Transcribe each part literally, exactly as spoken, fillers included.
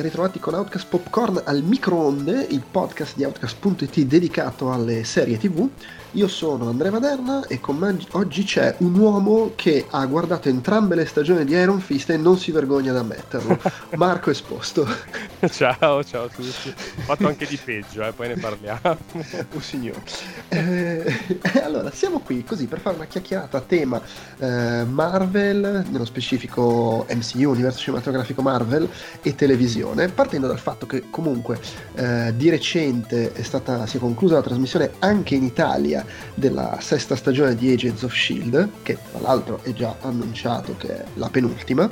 ben ritrovati con Outcast Popcorn al microonde, il podcast di Outcast punto it dedicato alle serie tv. Io sono Andrea Maderna e con me oggi c'è un uomo che ha guardato entrambe le stagioni di Iron Fist e non si vergogna ad ammetterlo, Marco Esposto. Ciao, ciao a tutti. Ho fatto anche di peggio, eh, poi ne parliamo. Oh signore. Eh, allora, siamo qui così per fare una chiacchierata a tema eh, Marvel, nello specifico M C U, universo cinematografico Marvel, e televisione, partendo dal fatto che comunque eh, di recente è stata, si è conclusa la trasmissione anche in Italia della sesta stagione di Agents of S H I E L D, che tra l'altro è già annunciato che è la penultima.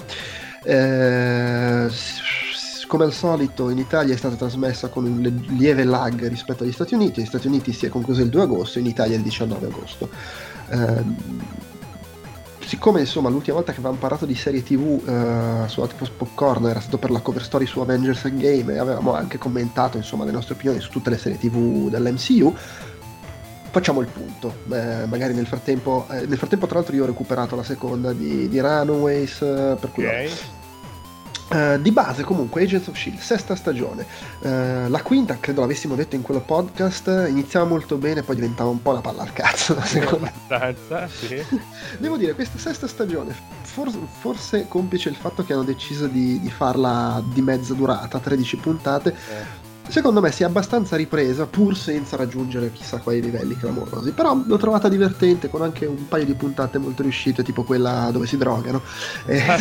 Eh, come al solito in Italia è stata trasmessa con un lieve lag rispetto agli Stati Uniti. Gli Stati Uniti si è conclusa il due agosto, in Italia il diciannove agosto. Eh, siccome insomma l'ultima volta che avevamo parlato di serie tv eh, su Outcast Popcorn era stato per la cover story su Avengers Endgame, e avevamo anche commentato insomma le nostre opinioni su tutte le serie tv dell'M C U, facciamo il punto. Eh, magari nel frattempo eh, nel frattempo tra l'altro io ho recuperato la seconda di, di Runaways, eh, per cui okay. no. Eh, di base comunque Agents of S H I E L D, sesta stagione, eh, la quinta credo l'avessimo detto in quello podcast, iniziava molto bene poi diventava un po' la palla al cazzo la seconda. Sì. Devo dire, questa sesta stagione forse, forse complice il fatto che hanno deciso di, di farla di mezza durata, tredici puntate, eh. Secondo me si è abbastanza ripresa, pur senza raggiungere chissà quali livelli clamorosi, però l'ho trovata divertente, con anche un paio di puntate molto riuscite, tipo quella dove si drogano. Quella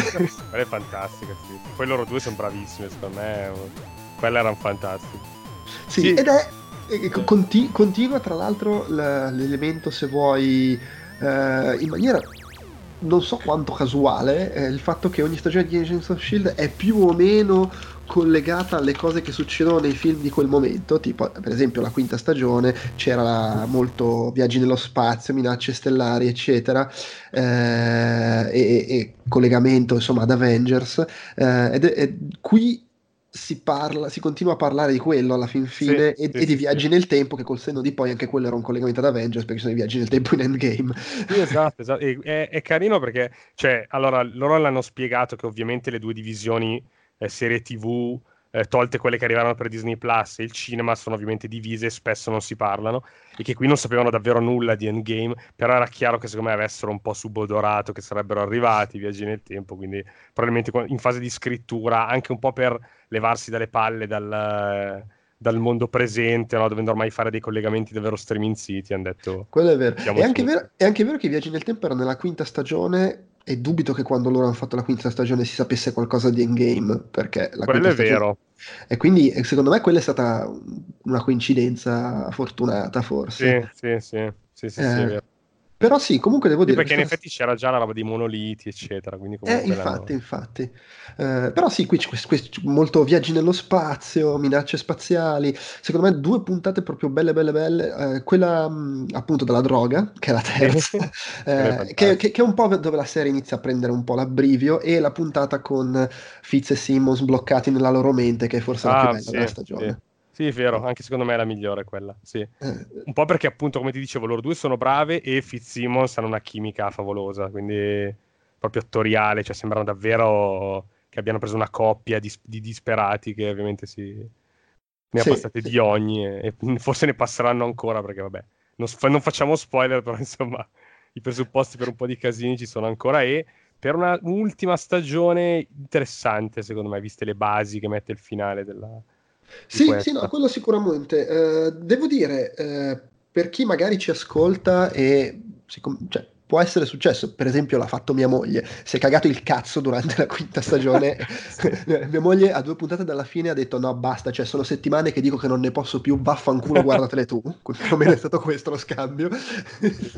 è fantastica, sì. Poi loro due sono bravissime, secondo me quella era un fantastico. Sì, sì, ed è conti, continua tra l'altro l'elemento, se vuoi, eh, in maniera non so quanto casuale, eh, il fatto che ogni stagione di Agents of S H I E L D è più o meno collegata alle cose che succedono nei film di quel momento, tipo per esempio la quinta stagione c'era molto viaggi nello spazio, minacce stellari eccetera, eh, e, e collegamento insomma ad Avengers, eh, ed, ed qui si parla, si continua a parlare di quello alla fin fine, sì, e, sì, e di viaggi sì. nel tempo, che col senno di poi anche quello era un collegamento ad Avengers, perché sono i viaggi nel tempo in Endgame. Sì, esatto, esatto. È, è carino perché, cioè, allora loro l'hanno spiegato che ovviamente le due divisioni Eh, serie tv, eh, tolte quelle che arrivarono per Disney Plus e il cinema, sono ovviamente divise e spesso non si parlano, e che qui non sapevano davvero nulla di Endgame, però era chiaro che secondo me avessero un po' subodorato che sarebbero arrivati i viaggi nel tempo, quindi probabilmente in fase di scrittura, anche un po' per levarsi dalle palle dal... Eh, dal mondo presente, no? Dovendo ormai fare dei collegamenti davvero streminziti, hanno detto quello è vero. È anche vero, è anche vero che i viaggi nel tempo erano nella quinta stagione, e dubito che quando loro hanno fatto la quinta stagione si sapesse qualcosa di Endgame, perché la quello è stagione... vero, e quindi secondo me quella è stata una coincidenza fortunata, forse. Sì, sì, sì, sì, sì, eh, sì, è vero. Però sì, comunque devo sì, dire... Perché in effetti c'era già la roba dei monoliti, eccetera, quindi comunque... Eh, infatti, no. infatti. Eh, però sì, qui c'è, c'è molto viaggi nello spazio, minacce spaziali, secondo me due puntate proprio belle, belle, belle. Eh, quella mh, appunto della droga, che è la terza, eh, che, che, che è un po' dove la serie inizia a prendere un po' l'abbrivio, e la puntata con Fitz e Simmons bloccati nella loro mente, che è forse ah, la più bella sì, della stagione. Sì. Sì, è vero, anche secondo me è la migliore quella, sì. Un po' perché appunto, come ti dicevo, loro due sono brave e Fitzsimmons hanno una chimica favolosa, quindi proprio attoriale, cioè sembrano davvero che abbiano preso una coppia di, di disperati che ovviamente si ne ha sì, passate sì. di ogni, e, e forse ne passeranno ancora, perché vabbè, non, non facciamo spoiler, però insomma i presupposti per un po' di casini ci sono ancora, e per una, un'ultima stagione interessante secondo me, viste le basi che mette il finale della... Sì, questa. Sì, no, quello sicuramente. Eh, devo dire, eh, per chi magari ci ascolta e siccom- cioè, può essere successo, per esempio l'ha fatto mia moglie, si è cagato il cazzo durante la quinta stagione. Mia moglie a due puntate dalla fine ha detto no basta, cioè sono settimane che dico che non ne posso più, vaffanculo, guardatele tu. Almeno è stato questo lo scambio.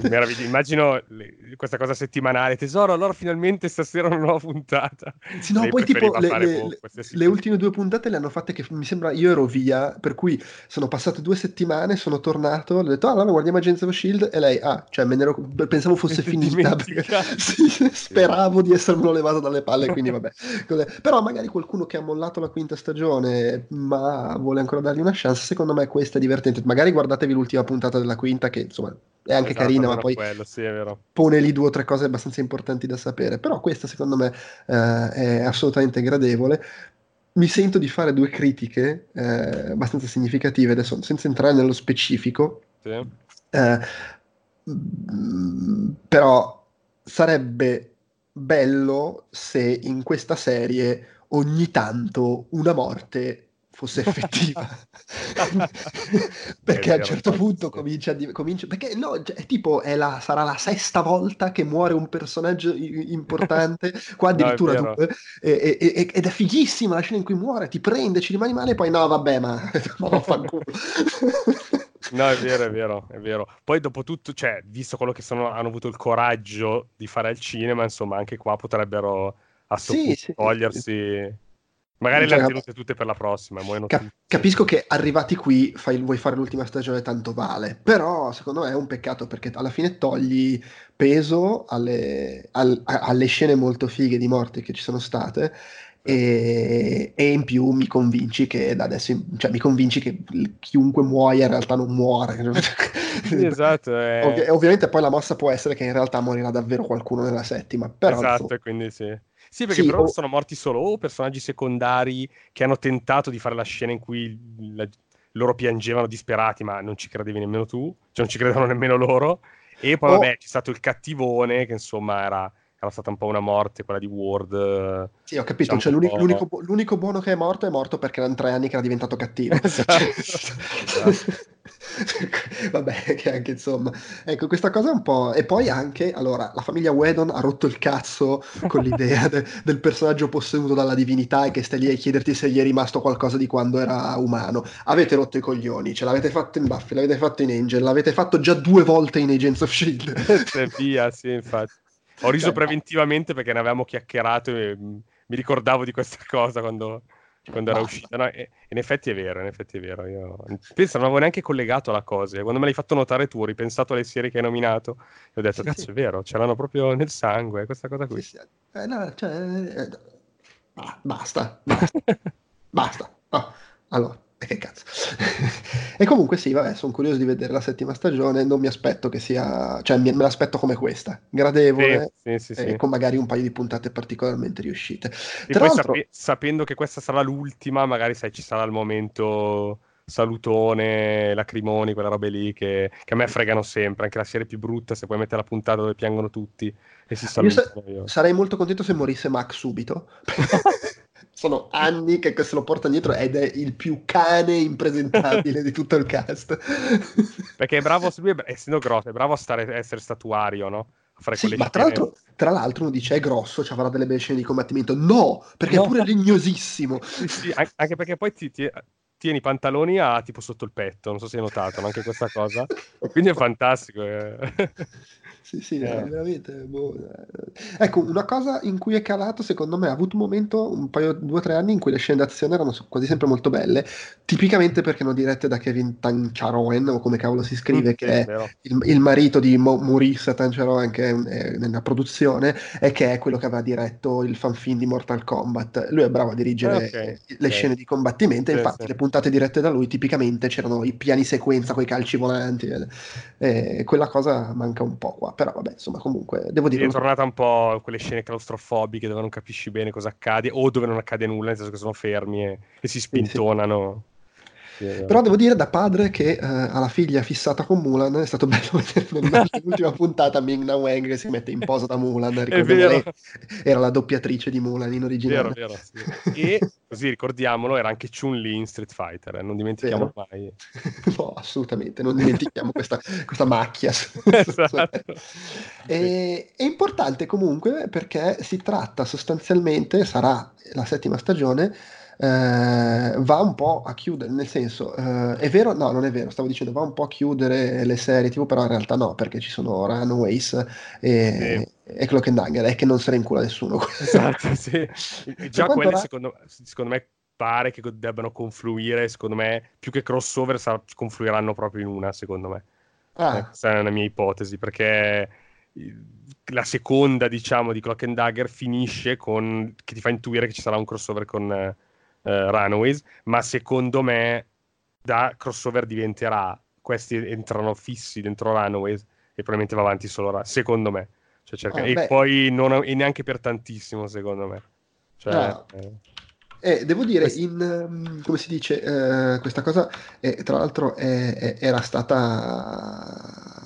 Meraviglioso, immagino le, questa cosa settimanale, tesoro allora finalmente stasera una nuova puntata. Sì, no, poi tipo le, le, po- le ultime due puntate le hanno fatte che mi sembra io ero via, per cui sono passate due settimane, sono tornato, le ho detto ah, allora guardiamo Agents of S H I E L D, e lei ah cioè me ne ero, pensavo fosse finita, perché sì, speravo di essermelo levato dalle palle, quindi vabbè. Però magari qualcuno che ha mollato la quinta stagione ma vuole ancora dargli una chance, secondo me questa è divertente, magari guardatevi l'ultima puntata della quinta che insomma è anche esatto, carina, ma poi quello, sì, è vero. Pone lì due o tre cose abbastanza importanti da sapere, però questa secondo me eh, è assolutamente gradevole. mi sento di fare due critiche eh, abbastanza significative, adesso senza entrare nello specifico, sì. eh, però sarebbe bello se in questa serie ogni tanto una morte fosse effettiva perché a un certo punto comincia a di- comincia perché no, cioè, tipo è la, sarà la sesta volta che muore un personaggio i- importante qua addirittura no, è e, e, e, ed è fighissima la scena in cui muore, ti prende, ci rimani male e poi no vabbè ma no, fanculo. No, è vero, è vero, è vero. Poi dopo tutto, cioè, visto quello che sono, hanno avuto il coraggio di fare al cinema, insomma, anche qua potrebbero a sto sì, sì, togliersi. Sì. Magari le hanno tenute tutte per la prossima. Cap- capisco che arrivati qui fai, vuoi fare l'ultima stagione, tanto vale. Però secondo me è un peccato perché alla fine togli peso alle, al, alle scene molto fighe di morte che ci sono state. E, e in più mi convinci che da adesso in, cioè mi convinci che chiunque muoia in realtà non muore. Esatto. È... Ov- ovviamente poi la mossa può essere che in realtà morirà davvero qualcuno nella settima. Però esatto, so. Quindi sì. Sì, perché sì, però o... sono morti solo o personaggi secondari che hanno tentato di fare la scena in cui la... loro piangevano disperati, ma non ci credevi nemmeno tu, cioè non ci credevano nemmeno loro. E poi o... vabbè, c'è stato il cattivone che insomma era... era stata un po' una morte, quella di Ward. Sì, ho capito, diciamo cioè l'unico, l'unico, l'unico buono che è morto è morto perché erano tre anni che era diventato cattivo. Esatto. Esatto. Vabbè, che anche insomma, ecco, questa cosa è un po'... E poi anche, allora, la famiglia Whedon ha rotto il cazzo con l'idea de- del personaggio posseduto dalla divinità e che stai lì a chiederti se gli è rimasto qualcosa di quando era umano. Avete rotto i coglioni, ce l'avete fatto in Buffy, l'avete fatto in Angel, l'avete fatto già due volte in Agents of S H I E L D. Se via, sì, infatti. Ho riso preventivamente perché ne avevamo chiacchierato e mi ricordavo di questa cosa quando, quando era uscita. No, e, in effetti è vero, in effetti è vero. Io penso, non avevo neanche collegato la cosa. Quando me l'hai fatto notare tu, ho ripensato alle serie che hai nominato e ho detto, sì, cazzo sì. È vero, ce l'hanno proprio nel sangue, questa cosa qui. Sì, sì. Eh, no, cioè, eh, basta, basta, basta. Oh, allora. E che cazzo. E comunque sì, vabbè, sono curioso di vedere la settima stagione, non mi aspetto che sia, cioè me l'aspetto come questa, gradevole, sì, sì, sì, e sì. Con magari un paio di puntate particolarmente riuscite. E Tra poi l'altro... sap- sapendo che questa sarà l'ultima, magari sai ci sarà il momento salutone, lacrimoni, quella roba lì che, che a me fregano sempre, anche la serie più brutta, se puoi mettere la puntata dove piangono tutti e si salutano. Io sa- sarei molto contento se morisse Mac subito. Sono anni che se lo porta dietro ed è il più cane impresentabile di tutto il cast. Perché è bravo, lui è bra- essendo grosso, è bravo a stare, essere statuario, no? A fare sì, ma tra l'altro, tra l'altro uno dice è grosso, ci avrà delle belle scene di combattimento. No, perché no. È pure legnosissimo. Sì, sì, anche perché poi ti, ti, tieni i pantaloni a tipo sotto il petto, non so se hai notato, ma anche questa cosa. Quindi è fantastico. Eh. Sì, sì, eh. veramente. Boh. Ecco, una cosa in cui è calato, secondo me, ha avuto un momento, un paio, due o tre anni, in cui le scene d'azione erano quasi sempre molto belle, tipicamente perché erano dirette da Kevin Tancharoen, o come cavolo si scrive, mm, che è, è il, il marito di Mo- Maurice Tancharoen, che è, è nella produzione, e che è quello che aveva diretto il fanfilm di Mortal Kombat. Lui è bravo a dirigere eh, okay. le okay. scene di combattimento, sì, infatti sì. Le puntate dirette da lui, tipicamente c'erano i piani sequenza coi calci volanti, e, e quella cosa manca un po' qua. Però vabbè, insomma, comunque devo dire è tornata un po' quelle scene claustrofobiche dove non capisci bene cosa accade o dove non accade nulla, nel senso che sono fermi e, e si spintonano. Sì, sì. Però devo dire da padre che uh, alla figlia fissata con Mulan è stato bello vedere l'ultima puntata Ming-Na Wang che si mette in posa da Mulan, ricordiamo, era la doppiatrice di Mulan in originale. Vero, vero, sì. E così ricordiamolo, era anche Chun-Li in Street Fighter, eh? Non dimentichiamo vero. Mai. No, assolutamente, non dimentichiamo questa, questa macchia. Esatto. E, è importante comunque perché si tratta sostanzialmente, sarà la settima stagione, Eh, va un po' a chiudere, nel senso eh, è vero, no non è vero, stavo dicendo va un po' a chiudere le serie tivù, però in realtà no, perché ci sono Runaways e, sì. e Cloak and Dagger, è che non se ne incula nessuno. Esatto, sì. Già quelle ra- secondo, secondo me pare che debbano confluire, secondo me più che crossover sa- confluiranno proprio in una, secondo me. Ah. Eh, questa è una mia ipotesi, perché la seconda diciamo di Cloak and Dagger finisce con che ti fa intuire che ci sarà un crossover con Uh, Runaways, ma secondo me da crossover diventerà questi entrano fissi dentro Runaways e probabilmente va avanti solo Runaways, secondo me, cioè cerca... ah, e poi non... e neanche per tantissimo secondo me, cioè, no. eh... Eh, devo dire, in, come si dice, eh, questa cosa eh, tra l'altro è, è, era stata...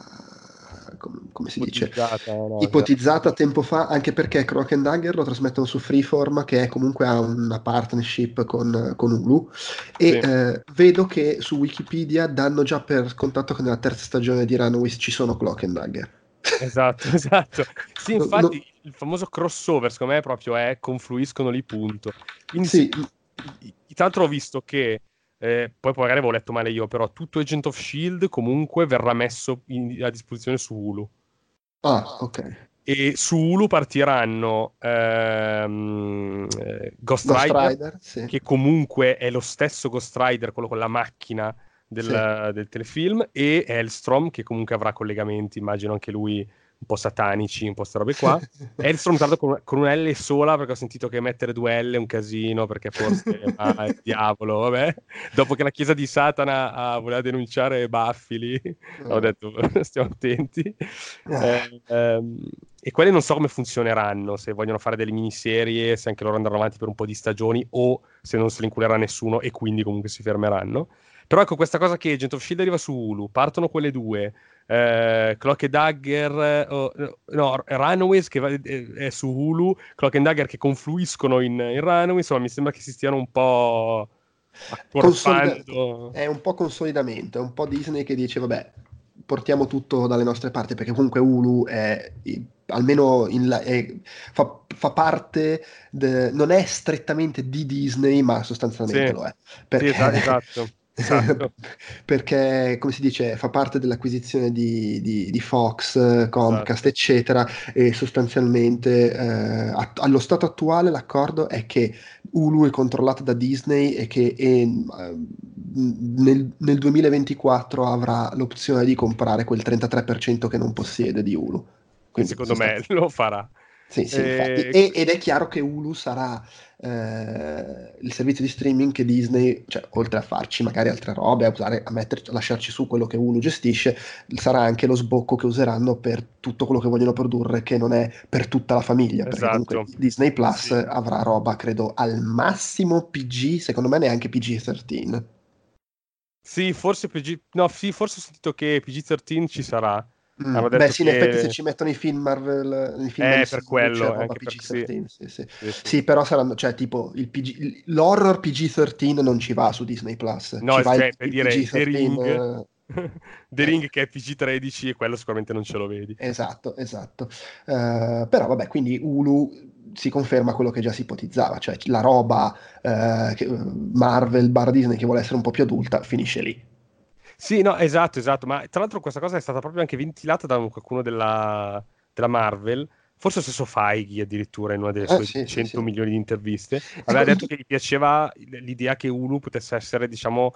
Come, come si ipotizzata, dice no, ipotizzata no. tempo fa, anche perché Cloak and Dagger lo trasmettono su Freeform, che è comunque ha una partnership con, con Hulu, e sì. eh, vedo che su Wikipedia danno già per scontato che nella terza stagione di Runaways ci sono Cloak and Dagger. Esatto, esatto. Sì, infatti no, no. il famoso crossover, secondo me, è proprio è confluiscono lì, punto. Quindi sì. sì, tanto ho visto che Eh, poi magari avevo letto male io, però tutto Agent of S H I E L D comunque verrà messo in, a disposizione su Hulu. Ah, ok. E su Hulu partiranno ehm, eh, Ghost, Ghost Rider, Rider sì. che comunque è lo stesso Ghost Rider, quello con la macchina del, sì. del telefilm, e Hellstrom, che comunque avrà collegamenti, immagino anche lui, un po' satanici, un po' ste robe qua. Hellstrom tanto con, con una L sola, perché ho sentito che mettere due L è un casino, perché forse ah, il diavolo, vabbè. Dopo che la chiesa di Satana ah, voleva denunciare Buffy lì, oh. ho detto stiamo attenti. Oh. Eh, ehm, e quelli non so come funzioneranno, se vogliono fare delle miniserie, se anche loro andranno avanti per un po' di stagioni, o se non se li inculerà nessuno e quindi comunque si fermeranno. Però ecco, questa cosa che Agent of S H I E L D arriva su Hulu, partono quelle due, Eh, Cloak and Dagger oh, no, Runaways che va, eh, è su Hulu, Cloak and Dagger che confluiscono in, in Runaways, insomma mi sembra che si stiano un po' Consolida- è un po' consolidamento, è un po' Disney che dice vabbè, portiamo tutto dalle nostre parti, perché comunque Hulu è almeno in la, è, fa, fa parte de, non è strettamente di Disney, ma sostanzialmente sì. lo è, perché sì, esatto, esatto. Esatto. perché come si dice fa parte dell'acquisizione di, di, di Fox, Comcast esatto. eccetera, e sostanzialmente eh, att- allo stato attuale l'accordo è che Hulu è controllata da Disney e che è, nel, nel duemilaventiquattro avrà l'opzione di comprare quel trentatré per cento che non possiede di Hulu, quindi secondo me lo farà. Sì, sì, infatti. E, ed è chiaro che Hulu sarà eh, il servizio di streaming che Disney, cioè, oltre a farci magari altre robe, a, usare, a, metterci, a lasciarci su quello che Hulu gestisce, sarà anche lo sbocco che useranno per tutto quello che vogliono produrre, che non è per tutta la famiglia, perché esatto. comunque Disney Plus sì. avrà roba, credo, al massimo P G, secondo me neanche P G tredici. Sì, forse P G... No, sì, forse ho sentito che P G tredici ci sarà. Mm, beh sì, in che... effetti se ci mettono i film Marvel, i film eh, per quello anche P G tredici, per... sì, sì, sì. Sì, sì. sì, però saranno, cioè tipo il P G... l'horror P G tredici non ci va su Disney Plus, no, ci cioè, va il, per il dire P G tredici, The Ring, eh... The Ring che è P G tredici, e quello sicuramente non ce lo vedi. Esatto, esatto. Uh, però vabbè, quindi Hulu si conferma quello che già si ipotizzava, cioè la roba uh, che, Marvel barra Disney che vuole essere un po' più adulta finisce lì. Sì, no, esatto, esatto, ma tra l'altro questa cosa è stata proprio anche ventilata da qualcuno della, della Marvel, forse lo stesso Feige addirittura in una delle sue eh, sì, cento sì. milioni di interviste, aveva detto che gli piaceva l'idea che Hulu potesse essere, diciamo,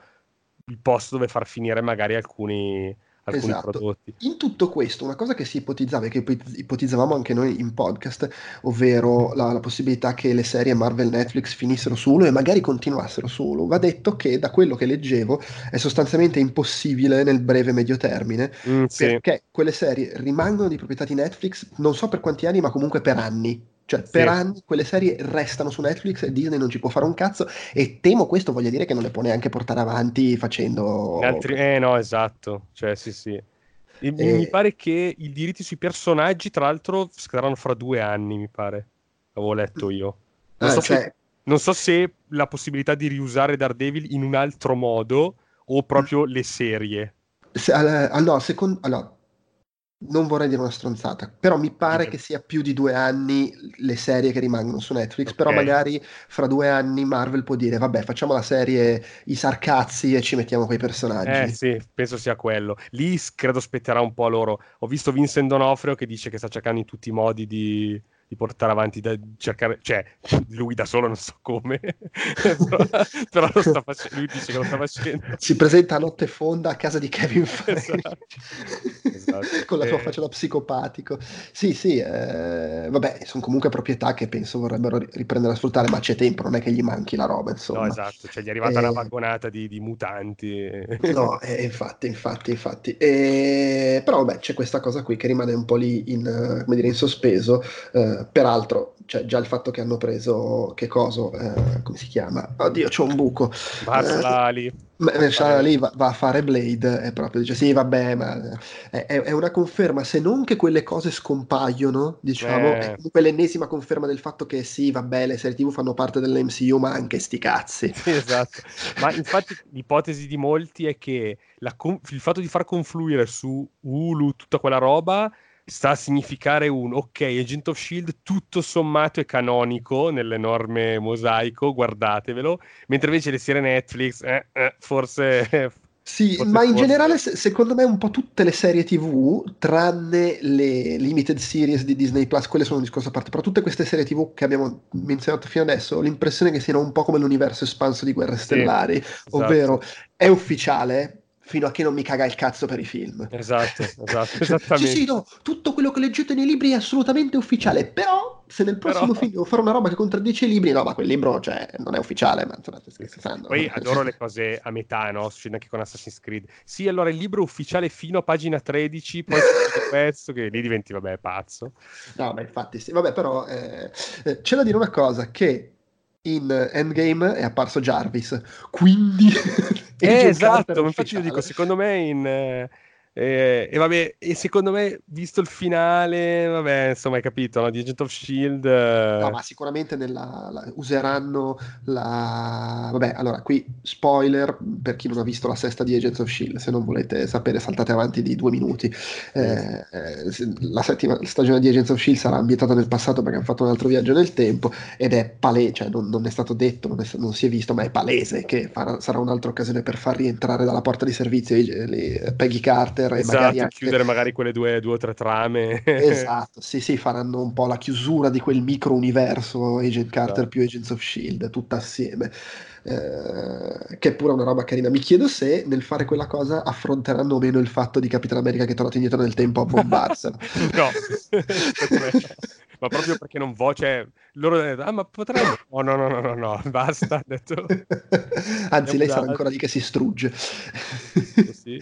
il posto dove far finire magari alcuni... alcuni esatto. prodotti. In tutto questo una cosa che si ipotizzava e che ipotizzavamo anche noi in podcast, ovvero la, la possibilità che le serie Marvel Netflix finissero su Hulu e magari continuassero su Hulu, va detto che da quello che leggevo è sostanzialmente impossibile nel breve medio termine, mm, perché sì. quelle serie rimangono di proprietà di Netflix, non so per quanti anni, ma comunque per anni. Cioè per sì. anni quelle serie restano su Netflix e Disney non ci può fare un cazzo, e temo questo voglia dire che non le può neanche portare avanti facendo altri... eh no esatto cioè sì sì e... mi pare che i diritti sui personaggi tra l'altro scadranno fra due anni, mi pare avevo letto io, non, ah, so, cioè... se, non so se la possibilità di riusare Daredevil in un altro modo o proprio mm. le serie se, allora secondo allora non vorrei dire una stronzata, però mi pare okay. che sia più di due anni le serie che rimangono su Netflix, okay. però magari fra due anni Marvel può dire vabbè, facciamo la serie I Sarcazzi e ci mettiamo quei personaggi. Eh sì, penso sia quello. Lì credo spetterà un po' a loro. Ho visto Vincent D'Onofrio che dice che sta cercando in tutti i modi di... di portare avanti, da cercare, cioè lui da solo non so come però, però lo sta facendo, lui dice che lo sta facendo, si presenta a notte fonda a casa di Kevin Feige esatto. esatto. con la sua eh. faccia da psicopatico. Sì sì eh, vabbè, sono comunque proprietà che penso vorrebbero riprendere a sfruttare, ma c'è tempo, non è che gli manchi la roba, insomma. No esatto, cioè gli è arrivata eh. una vagonata di, di mutanti no eh, infatti infatti infatti eh, però vabbè, c'è questa cosa qui che rimane un po' lì in, come dire, in sospeso eh, eh, peraltro, cioè, già il fatto che hanno preso che coso, eh, come si chiama? Oddio, c'ho un buco. Marsala eh, Ali. Marsala Ali va, va a fare Blade e proprio dice sì, vabbè, ma è, è una conferma, se non che quelle cose scompaiono, diciamo, eh. È comunque l'ennesima conferma del fatto che sì, vabbè, le serie tivù fanno parte dell'M C U, ma anche sti cazzi. Esatto, ma infatti l'ipotesi di molti è che la, il fatto di far confluire su Hulu tutta quella roba sta a significare un ok, Agent of S H I E L D tutto sommato è canonico nell'enorme mosaico, guardatevelo, mentre invece le serie Netflix eh, eh, forse sì, forse, ma in forse... generale se- secondo me un po' tutte le serie tivù tranne le limited series di Disney Plus, quelle sono un discorso a parte, però tutte queste serie tivù che abbiamo menzionato fino adesso ho l'impressione che siano un po' come l'universo espanso di Guerre Stellari, sì, ovvero esatto. È ufficiale fino a che non mi caga il cazzo per i film. Esatto, esatto, esattamente. Sì, sì, no, tutto quello che leggete nei libri è assolutamente ufficiale, però se nel prossimo però... film devo fare una roba che contraddice i libri, no, ma quel libro, cioè, non è ufficiale, ma insomma, scherzando. Poi adoro le cose a metà, no? Succede anche con Assassin's Creed. Sì, allora il libro è ufficiale fino a pagina tredici, poi c'è un pezzo che lì diventi, vabbè, pazzo. No, ma infatti sì, vabbè, però eh, eh, c'è da dire una cosa, che in Endgame è apparso Jarvis, quindi eh, esatto, infatti io dico secondo me in eh, eh, e vabbè, e secondo me visto il finale, vabbè, insomma hai capito, no? Di Agent of S H I E L D eh... no, ma sicuramente nella, la, useranno la, vabbè, allora qui spoiler per chi non ha visto la sesta di Agents of S H I E L D, se non volete sapere saltate avanti di due minuti eh, eh, la settima stagione di Agents of S H I E L D sarà ambientata nel passato perché hanno fatto un altro viaggio nel tempo ed è palese, cioè non, non è stato detto, non, è, non si è visto, ma è palese che farà, sarà un'altra occasione per far rientrare dalla porta di servizio le, le Peggy Carter. E esatto, magari anche... chiudere magari quelle due, due o tre trame. Esatto, sì, sì, faranno un po' la chiusura di quel micro universo Agent Carter no. più Agents of S H I E L D tutta assieme, eh, che è pure una roba carina. Mi chiedo se nel fare quella cosa affronteranno o meno il fatto di Capitan America che è tornato indietro nel tempo a bombarsela. No, ma proprio perché non vo, cioè loro hanno detto ah ma potremmo, oh no no no no no basta, detto anzi lei sarà ancora lì che si strugge. Sì,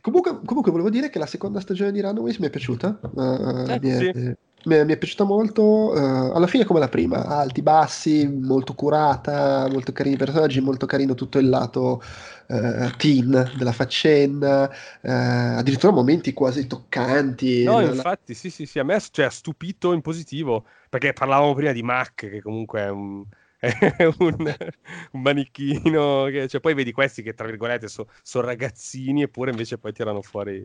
comunque, comunque volevo dire che la seconda stagione di Runaways mi è piaciuta, uh, eh, mi, è, sì. eh, mi, è, mi è piaciuta molto, uh, alla fine come la prima, alti bassi, molto curata, molto carini i personaggi, molto carino tutto il lato uh, teen della faccenda, uh, addirittura momenti quasi toccanti. No nella... infatti sì sì sì, a me ha cioè, stupito in positivo, perché parlavamo prima di Mac che comunque è un... un, un manichino che, cioè, poi vedi questi che tra virgolette sono so ragazzini eppure invece poi tirano fuori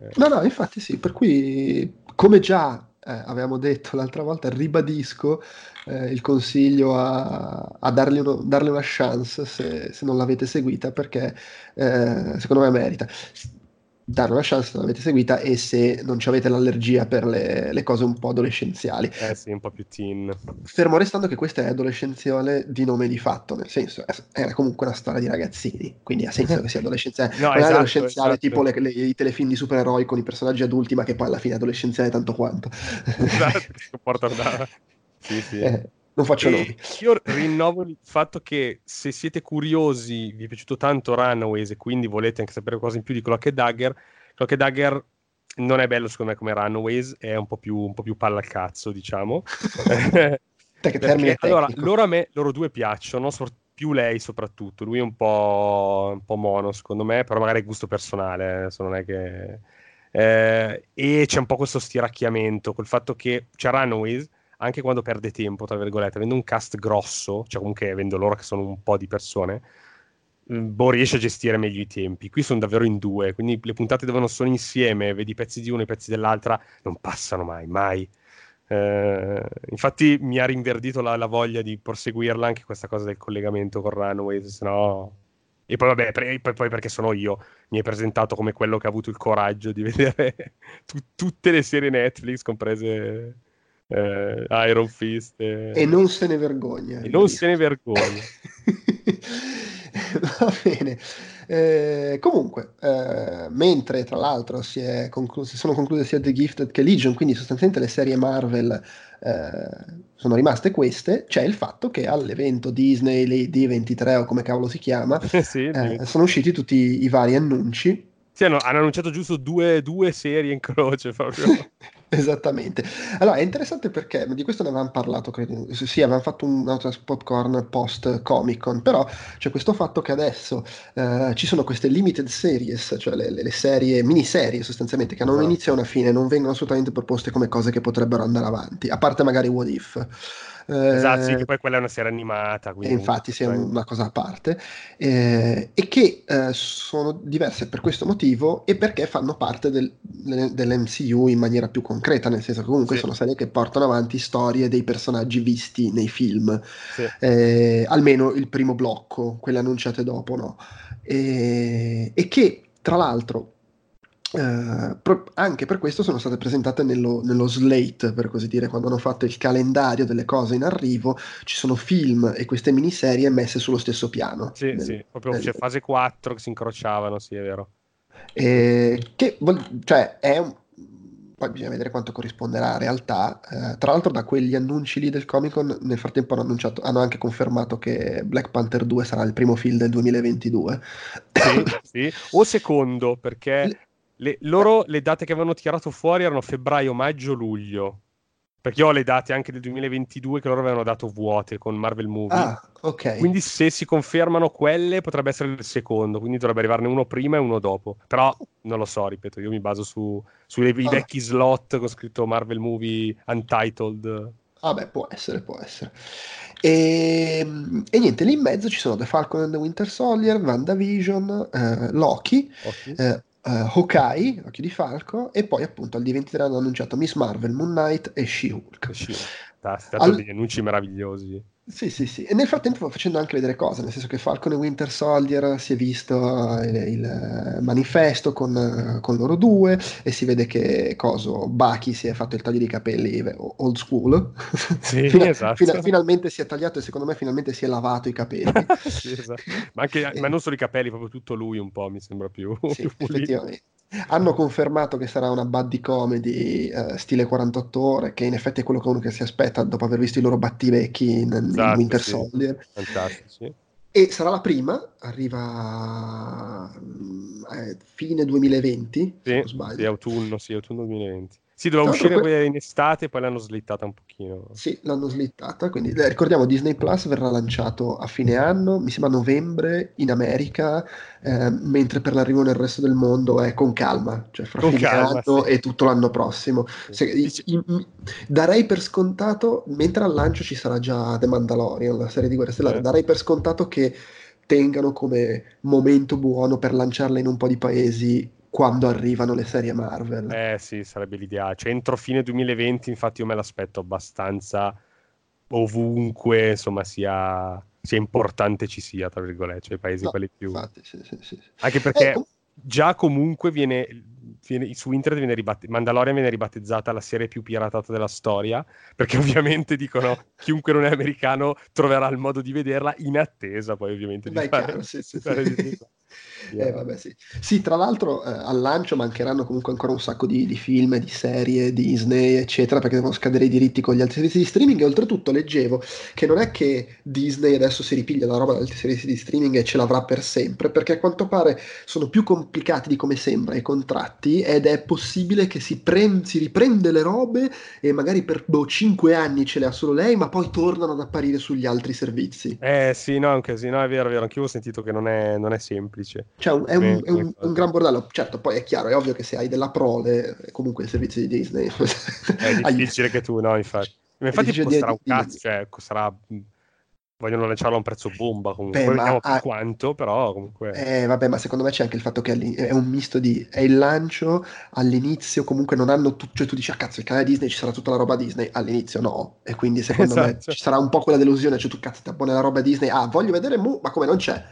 eh. no no infatti sì, per cui come già eh, avevamo detto l'altra volta ribadisco eh, il consiglio a, a dargli, uno, dargli una chance se, se non l'avete seguita, perché eh, secondo me merita dare una chance se non l'avete seguita e se non ci avete l'allergia per le, le cose un po' adolescenziali. Eh sì, un po' più teen. Fermo restando che questa è adolescenziale di nome di fatto, nel senso era comunque una storia di ragazzini, quindi ha senso che sia adolescenziale. No, non esatto, è adolescenziale esatto. Tipo le, le, i telefilm di supereroi con i personaggi adulti, ma che poi alla fine è adolescenziale tanto quanto. Esatto, porta andare. Sì, sì. Eh. Non faccio nomi. Io rinnovo il fatto che se siete curiosi, vi è piaciuto tanto Runaways e quindi volete anche sapere cose in più di Cloak and Dagger, Cloak and Dagger non è bello secondo me come Runaways, è un po' più, un po' più palla al cazzo, diciamo. Perché, allora, loro a me, loro due piacciono, so, più lei soprattutto, lui è un po', un po' mono secondo me, però magari è gusto personale, se non è che... Eh, e c'è un po' questo stiracchiamento, col fatto che c'è Runaways, anche quando perde tempo, tra virgolette, avendo un cast grosso, cioè comunque avendo loro che sono un po' di persone, boh, riesce a gestire meglio i tempi. Qui sono davvero in due, quindi le puntate devono sono insieme, vedi i pezzi di uno e i pezzi dell'altra, non passano mai, mai. Eh, infatti mi ha rinverdito la, la voglia di proseguirla anche questa cosa del collegamento con Runaways, se no... E poi vabbè, pre- poi perché sono io, mi è presentato come quello che ha avuto il coraggio di vedere t- tutte le serie Netflix, comprese... Eh, Iron Fist eh. e non se ne vergogna e non se ne vergogna. Va bene, eh, comunque eh, mentre tra l'altro si è concluse, sono concluse sia The Gifted che Legion, quindi sostanzialmente le serie Marvel eh, sono rimaste queste, c'è il fatto che all'evento Disney le D ventitré o come cavolo si chiama sì, eh, sono usciti tutti i vari annunci. Sì, hanno, hanno annunciato giusto due, due serie in croce proprio. Esattamente. Allora è interessante perché di questo ne avevamo parlato, credo. Sì, avevamo fatto un altro popcorn post Comic Con, però c'è questo fatto che adesso eh, ci sono queste limited series, cioè le, le serie, miniserie sostanzialmente, che hanno un inizio e una fine, non vengono assolutamente proposte come cose che potrebbero andare avanti, a parte magari What If. Esatto, eh, sì, che poi quella è una serie animata, quindi infatti sia cioè... una cosa a parte eh, e che eh, sono diverse per questo motivo e perché fanno parte del, dell'M C U in maniera più concreta, nel senso che comunque sì. sono serie che portano avanti storie dei personaggi visti nei film, sì. eh, almeno il primo blocco, quelle annunciate dopo no, e, e che tra l'altro Uh, pro- anche per questo sono state presentate nello, nello slate, per così dire, quando hanno fatto il calendario delle cose in arrivo, ci sono film e queste miniserie messe sullo stesso piano. Sì, nel, sì, proprio nel... c'è fase quattro che si incrociavano, sì, è vero. E, che vol- cioè è un... poi bisogna vedere quanto corrisponderà a realtà. Eh, tra l'altro da quegli annunci lì del Comic Con nel frattempo hanno annunciato, hanno anche confermato che Black Panther due sarà il primo film del duemilaventidue, sì, sì. o secondo, perché L- Le, loro le date che avevano tirato fuori erano febbraio, maggio, luglio, perché io ho le date anche del duemilaventidue che loro avevano dato vuote con Marvel Movie. Ah, ok. Quindi se si confermano quelle potrebbe essere il secondo, quindi dovrebbe arrivarne uno prima e uno dopo, però non lo so, ripeto, io mi baso su sui ah. vecchi slot con scritto Marvel Movie Untitled. Ah beh, può essere, può essere. E, e niente, lì in mezzo ci sono The Falcon and the Winter Soldier, WandaVision, eh, Loki, okay. eh, Uh, Hawkeye, Occhio di Falco, e poi appunto al D ventitré hanno annunciato Miss Marvel, Moon Knight e She-Hulk. È stato al... degli annunci meravigliosi. Sì, sì, sì. E nel frattempo facendo anche vedere cose, nel senso che Falcon e Winter Soldier si è visto il, il manifesto con, con loro due e si vede che coso Bucky si è fatto il taglio di capelli old school. Sì, Fina, esatto. Fina, finalmente si è tagliato e secondo me finalmente si è lavato i capelli. Sì, esatto. Ma, anche, e... ma non solo i capelli, proprio tutto lui un po' mi sembra più, sì, più effettivamente. Hanno confermato che sarà una buddy comedy eh, stile quarantotto ore, che in effetti è quello che uno che si aspetta dopo aver visto i loro battivecchi in, esatto, in Winter sì. Soldier. Fantastici. E sarà la prima, arriva eh, fine duemilaventi, sì, se non sbaglio. Sì, autunno, sì, autunno duemilaventi. Sì, doveva tanto uscire que- in estate e poi l'hanno slittata un pochino. Sì, l'hanno slittata, quindi eh, ricordiamo Disney Plus verrà lanciato a fine anno, mi sembra novembre in America, eh, mentre per l'arrivo nel resto del mondo è con calma, cioè fra con fine calma, anno sì. e tutto l'anno prossimo. Se, Dici... in, in, darei per scontato, mentre al lancio ci sarà già The Mandalorian, la serie di Guerra Stellare, eh. darei per scontato che tengano come momento buono per lanciarla in un po' di paesi quando arrivano le serie Marvel. Eh sì, sarebbe l'idea. Cioè entro fine duemilaventi, infatti io me l'aspetto abbastanza ovunque, insomma, sia, sia importante ci sia, tra virgolette, cioè i paesi no, quelli più... Infatti, sì, sì, sì. Anche perché eh, com- già comunque viene, viene su internet viene ribatte- Mandalorian viene ribattezzata la serie più piratata della storia, perché ovviamente dicono chiunque non è americano troverà il modo di vederla in attesa poi ovviamente di Beh, fare... Chiaro, sì, sì, fare sì. Di... Yeah. Eh, vabbè, sì. sì, tra l'altro eh, al lancio mancheranno comunque ancora un sacco di, di film, di serie, Disney eccetera, perché devono scadere i diritti con gli altri servizi di streaming, e oltretutto leggevo che non è che Disney adesso si ripiglia la roba dagli altri servizi di streaming e ce l'avrà per sempre, perché a quanto pare sono più complicati di come sembra i contratti, ed è possibile che si, pre- si riprende le robe e magari per boh, cinque anni ce le ha solo lei, ma poi tornano ad apparire sugli altri servizi. Eh sì, no, anche sì, no, è vero, è vero, anch'io ho sentito che non è, non è semplice. Cioè, è un, è un, un gran bordello, certo. Poi è chiaro, è ovvio che se hai della prole, comunque il servizio di Disney è difficile che tu, no? Infatti, ma infatti costerà un cazzo, cioè costerà. Vogliono lanciarlo a un prezzo bomba comunque. Beh, vediamo ah, quanto, però comunque. Eh, vabbè, ma secondo me c'è anche il fatto che è un misto di. È il lancio all'inizio, comunque non hanno tutto. Cioè, tu dici, ah, cazzo, il canale Disney ci sarà tutta la roba Disney. All'inizio no. E quindi secondo esatto. me ci sarà un po' quella delusione. Cioè, tu cazzo, ti abboni alla roba Disney. Ah, voglio vedere Mu, ma come non c'è?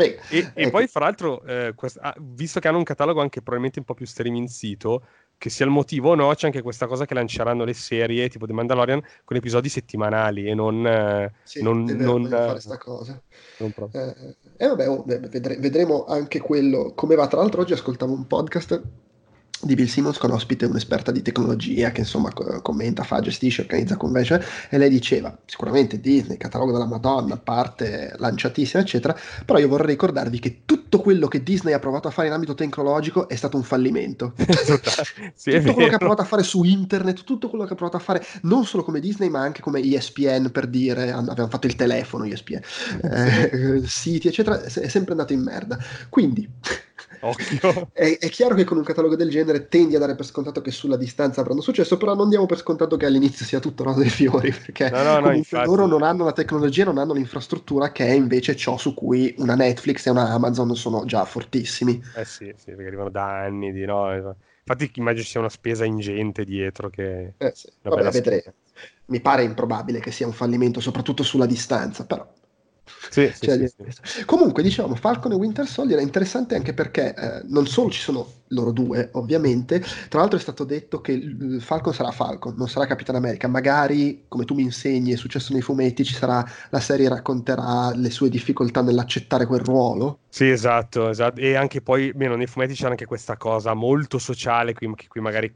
E, ecco. E poi fra l'altro eh, quest- ah, visto che hanno un catalogo anche probabilmente un po' più streminzito, che sia il motivo o no, c'è anche questa cosa che lanceranno le serie tipo The Mandalorian con episodi settimanali e non eh, sì, non, deve, non deve fare sta cosa non proprio. Eh, eh, vabbè, oh, vedre- vedremo anche quello come va. Tra l'altro oggi ascoltavo un podcast di Bill Simmons con ospite un'esperta di tecnologia che insomma commenta, fa, gestisce, organizza convention, e lei diceva sicuramente Disney, catalogo della Madonna, parte lanciatissima eccetera, però io vorrei ricordarvi che tutto quello che Disney ha provato a fare in ambito tecnologico è stato un fallimento. Sì, tutto quello che ha provato a fare su internet, tutto quello che ha provato a fare non solo come Disney ma anche come E S P N, per dire, avevano fatto il telefono E S P N, eh, siti eccetera, è sempre andato in merda, quindi occhio. È, è chiaro che con un catalogo del genere tendi a dare per scontato che sulla distanza avranno successo, però non diamo per scontato che all'inizio sia tutto rose e fiori, perché no, no, comunque no, loro non hanno la tecnologia, non hanno l'infrastruttura, che è invece ciò su cui una Netflix e una Amazon sono già fortissimi. Eh sì, sì, perché arrivano da anni di no. Infatti immagino ci sia una spesa ingente dietro che... Eh sì. Vabbè, la vedremo. Mi pare improbabile che sia un fallimento, soprattutto sulla distanza, però... Sì, sì, cioè, sì, sì. Comunque diciamo Falcon e Winter Soldier è interessante anche perché eh, non solo ci sono loro due ovviamente, tra l'altro è stato detto che il Falcon sarà Falcon, non sarà Capitan America, magari come tu mi insegni è successo nei fumetti, ci sarà la serie, racconterà le sue difficoltà nell'accettare quel ruolo. Sì, esatto, esatto. E anche poi meno nei fumetti c'è anche questa cosa molto sociale qui, che qui magari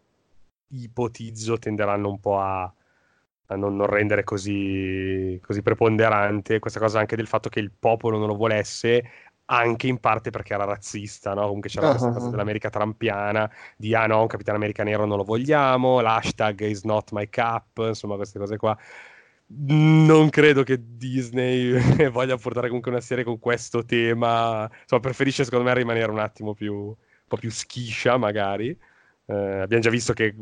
ipotizzo tenderanno un po' a a non, non rendere così, così preponderante questa cosa, anche del fatto che il popolo non lo volesse, anche in parte perché era razzista, no? Comunque c'era uh-huh. questa cosa dell'America trampiana di ah no, un Capitano America nero non lo vogliamo, l'hashtag is not my cup, insomma queste cose qua. Non credo che Disney voglia portare comunque una serie con questo tema, insomma preferisce secondo me rimanere un attimo più un po' più schiscia magari. Eh, abbiamo già visto che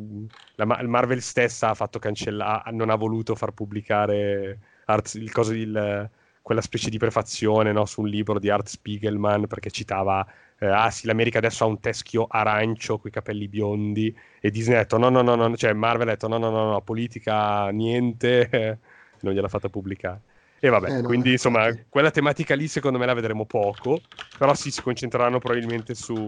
la Marvel stessa ha fatto cancellare, non ha voluto far pubblicare Art, il coso, il, quella specie di prefazione, no, su un libro di Art Spiegelman, perché citava eh, ah sì, l'America adesso ha un teschio arancio coi capelli biondi, e Disney ha detto no no no, no, cioè Marvel ha detto no no no, no politica niente, non gliel'ha fatta pubblicare. E vabbè, eh, no, quindi insomma eh. quella tematica lì secondo me la vedremo poco, però sì, si concentreranno probabilmente su